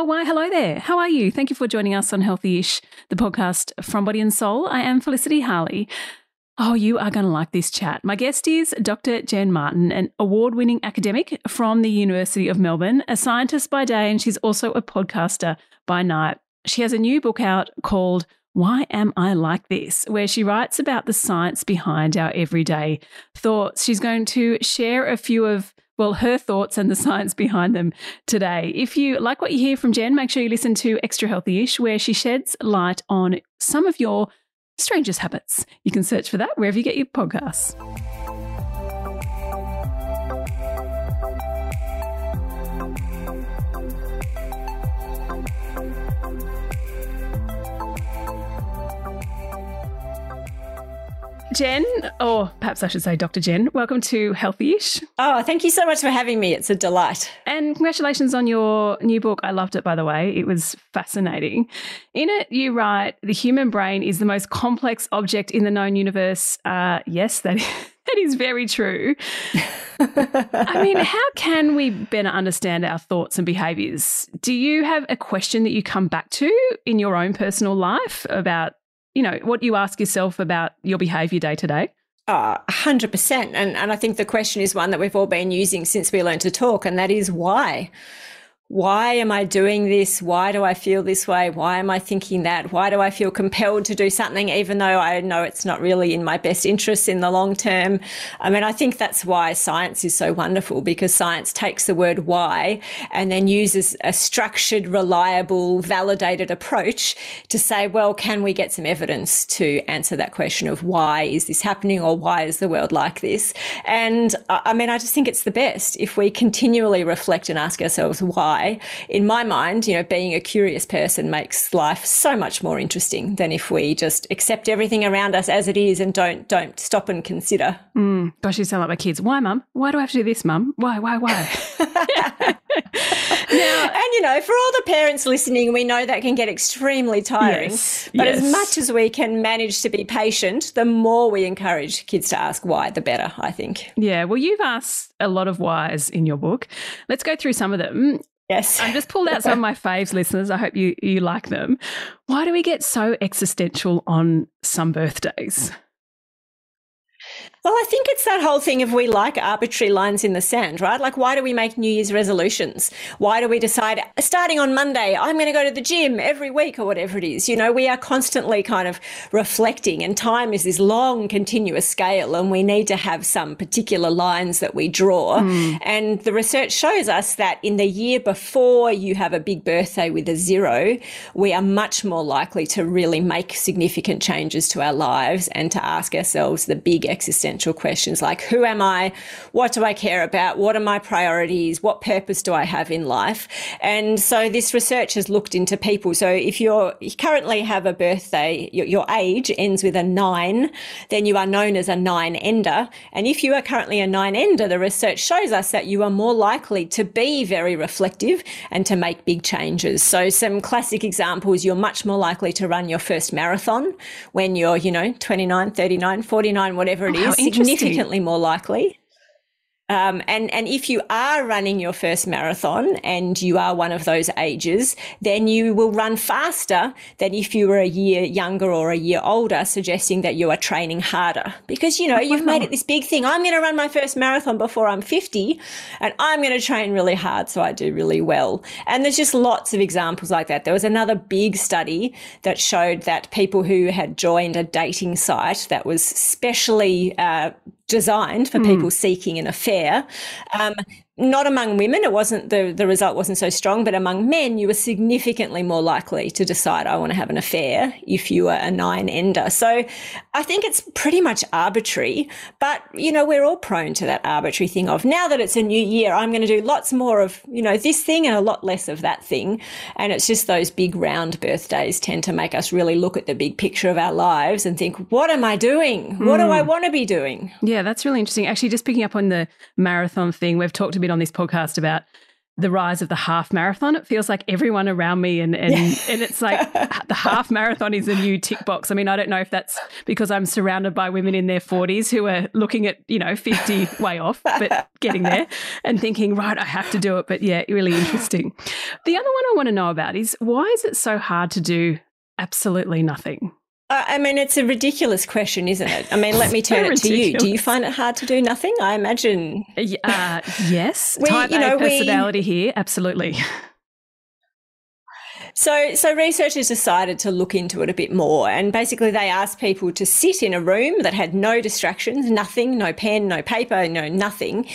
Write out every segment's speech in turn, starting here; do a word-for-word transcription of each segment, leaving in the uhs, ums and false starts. Oh, why, hello there. How are you? Thank you for joining us on Healthy-ish, the podcast from Body and Soul. I am Felicity Harley. Oh, you are going to like this chat. My guest is Doctor Jen Martin, an award-winning academic from the University of Melbourne, a scientist by day, and she's also a podcaster by night. She has a new book out called Why Am I Like This?, where she writes about the science behind our everyday thoughts. She's going to share a few of Well, her thoughts and the science behind them today. If you like what you hear from Jen, make sure you listen to Extra Healthy-ish, where she sheds light on some of your strangest habits. You can search for that wherever you get your podcasts. Jen, or perhaps I should say Doctor Jen, welcome to Healthy-ish. Oh, thank you so much for having me. It's a delight. And congratulations on your new book. I loved it, by the way. It was fascinating. In it, you write, the human brain is the most complex object in the known universe. Uh, yes, that is, that is very true. I mean, how can we better understand our thoughts and behaviours? Do you have a question that you come back to in your own personal life about you know, what you ask yourself about your behaviour day to day? Oh, one hundred percent. And, and I think the question is one that we've all been using since we learned to talk, and that is why? Why am I doing this? Why do I feel this way? Why am I thinking that? Why do I feel compelled to do something even though I know it's not really in my best interests in the long term? I mean, I think that's why science is so wonderful, because science takes the word why and then uses a structured, reliable, validated approach to say, well, can we get some evidence to answer that question of why is this happening, or why is the world like this? And I mean, I just think it's the best if we continually reflect and ask ourselves why. In my mind, you know, being a curious person makes life so much more interesting than if we just accept everything around us as it is and don't don't stop and consider. Mm. Gosh, you sound like my kids. Why, Mum? Why do I have to do this, Mum? Why, why, why? Now, and, you know, for all the parents listening, we know that can get extremely tiring. Yes, but yes. As much as we can manage to be patient, the more we encourage kids to ask why, the better, I think. Yeah, well, you've asked a lot of whys in your book. Let's go through some of them. Yes. I've just pulled out some of my faves, listeners. I hope you, you like them. Why do we get so existential on some birthdays? Well, I think it's that whole thing of we like arbitrary lines in the sand, right? Like, why do we make New Year's resolutions? Why do we decide starting on Monday, I'm going to go to the gym every week or whatever it is? You know, we are constantly kind of reflecting, and time is this long, continuous scale, and we need to have some particular lines that we draw. Mm. And the research shows us that in the year before you have a big birthday with a zero, we are much more likely to really make significant changes to our lives and to ask ourselves the big existential questions like, who am I? What do I care about? What are my priorities? What purpose do I have in life? And so this research has looked into people. So if you're, you currently have a birthday, your, your age ends with a nine, then you are known as a nine-ender. And if you are currently a nine-ender, the research shows us that you are more likely to be very reflective and to make big changes. So some classic examples, you're much more likely to run your first marathon when you're, you know, twenty-nine, thirty-nine, forty-nine, whatever it is. Significantly more likely. Um, and, and if you are running your first marathon and you are one of those ages, then you will run faster than if you were a year younger or a year older, suggesting that you are training harder. Because, you know, you've made it this big thing. I'm going to run my first marathon before I'm fifty, and I'm going to train really hard so I do really well. And there's just lots of examples like that. There was another big study that showed that people who had joined a dating site that was specially uh, designed for mm. people seeking an affair. Um, not among women, it wasn't the, the result wasn't so strong, but among men, you were significantly more likely to decide, I want to have an affair if you were a nine-ender. So I think it's pretty much arbitrary, but, you know, we're all prone to that arbitrary thing of, now that it's a new year, I'm going to do lots more of, you know, this thing and a lot less of that thing. And it's just those big round birthdays tend to make us really look at the big picture of our lives and think, what am I doing? Mm. What do I want to be doing? Yeah, that's really interesting. Actually, just picking up on the marathon thing, we've talked a bit on this podcast about the rise of the half marathon. It feels like everyone around me and and, yeah. and it's like the half marathon is a new tick box. I mean, I don't know if that's because I'm surrounded by women in their forties who are looking at, you know, fifty way off, but getting there and thinking, right, I have to do it. But yeah, really interesting. The other one I want to know about is why is it so hard to do absolutely nothing? I mean, it's a ridiculous question, isn't it? I mean, let me turn so it to you. Do you find it hard to do nothing? I imagine. Uh, yes. we, Type you know, A personality we... here, absolutely. So, so researchers decided to look into it a bit more, and basically they asked people to sit in a room that had no distractions, nothing, no pen, no paper, no nothing,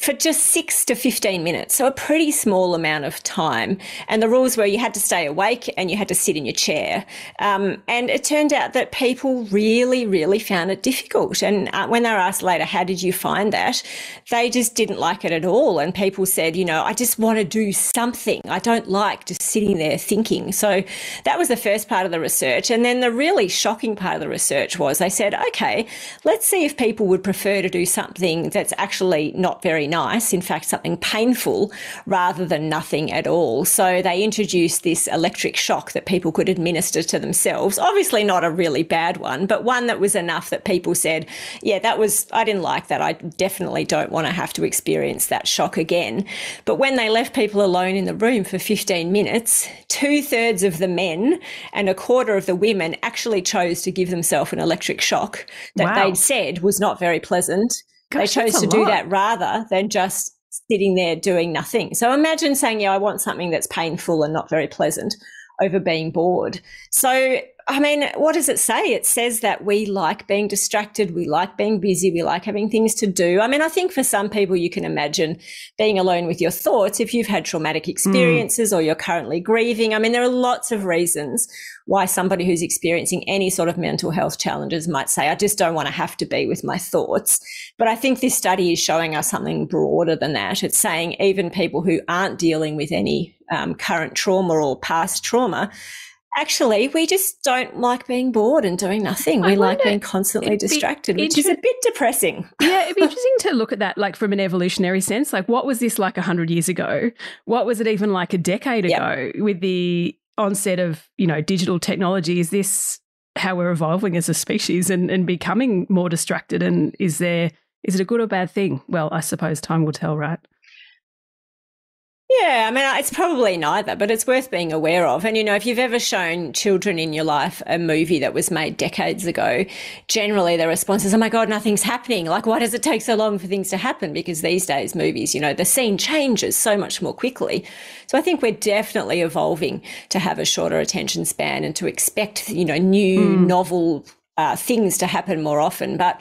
for just six to fifteen minutes, so a pretty small amount of time. And the rules were you had to stay awake and you had to sit in your chair. Um, and it turned out that people really, really found it difficult. And uh, when they were asked later, how did you find that? They just didn't like it at all. And people said, you know, I just want to do something. I don't like just sitting there thinking. So that was the first part of the research. And then the really shocking part of the research was they said, okay, let's see if people would prefer to do something that's actually not very nice, in fact, something painful rather than nothing at all. So they introduced this electric shock that people could administer to themselves, obviously not a really bad one, but one that was enough that people said, yeah, that was, I didn't like that. I definitely don't want to have to experience that shock again. But when they left people alone in the room for fifteen minutes, two-thirds of the men and a quarter of the women actually chose to give themselves an electric shock that wow. they'd said was not very pleasant. Gosh, they chose to do lot. that rather than just sitting there doing nothing. So imagine saying, yeah, I want something that's painful and not very pleasant over being bored. So, I mean, what does it say? It says that we like being distracted, we like being busy, we like having things to do. I mean, I think for some people you can imagine being alone with your thoughts if you've had traumatic experiences mm. or you're currently grieving. I mean, there are lots of reasons why somebody who's experiencing any sort of mental health challenges might say, I just don't want to have to be with my thoughts. But I think this study is showing us something broader than that. It's saying even people who aren't dealing with any um, current trauma or past trauma, actually, we just don't like being bored and doing nothing. We like being constantly be distracted, which is a bit depressing. Yeah, it'd be interesting to look at that like from an evolutionary sense. Like what was this like one hundred years ago? What was it even like a decade ago yep. with the onset of, you know, digital technology? Is this how we're evolving as a species and, and becoming more distracted? And is there is it a good or bad thing? Well, I suppose time will tell, right? Yeah, I mean, it's probably neither, but it's worth being aware of. And, you know, if you've ever shown children in your life a movie that was made decades ago, generally their response is, oh, my God, nothing's happening. Like, why does it take so long for things to happen? Because these days movies, you know, the scene changes so much more quickly. So I think we're definitely evolving to have a shorter attention span and to expect, you know, new mm. novel Uh, things to happen more often. But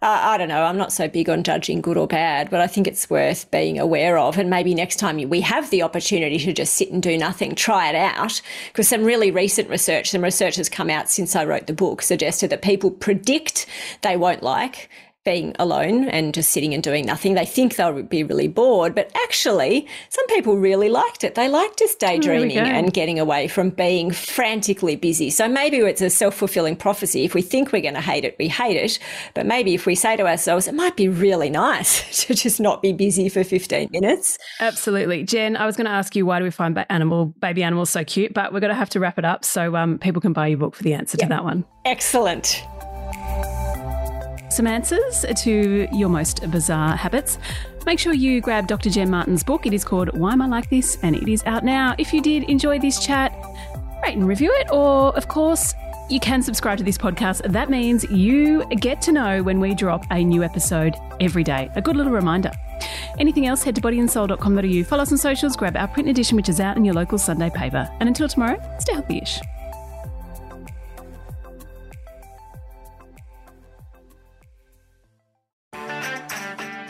uh, I don't know, I'm not so big on judging good or bad, but I think it's worth being aware of. And maybe next time we have the opportunity to just sit and do nothing, try it out. Because some really recent research, some research has come out since I wrote the book, suggested that people predict they won't like being alone and just sitting and doing nothing. They think they'll be really bored, but actually some people really liked it. They liked just daydreaming and getting away from being frantically busy. So maybe it's a self-fulfilling prophecy. If we think we're going to hate it, we hate it. But maybe if we say to ourselves, it might be really nice to just not be busy for fifteen minutes. Absolutely. Jen, I was going to ask you, why do we find animal baby animals so cute? But we're going to have to wrap it up so um, people can buy your book for the answer yep. to that one. Excellent. Some answers to your most bizarre habits. Make sure you grab Doctor Jen Martin's book. It is called Why Am I Like This? And it is out now. If you did enjoy this chat, rate and review it. Or, of course, you can subscribe to this podcast. That means you get to know when we drop a new episode every day. A good little reminder. Anything else, head to body and soul dot com dot a u. Follow us on socials. Grab our print edition, which is out in your local Sunday paper. And until tomorrow, stay healthy-ish.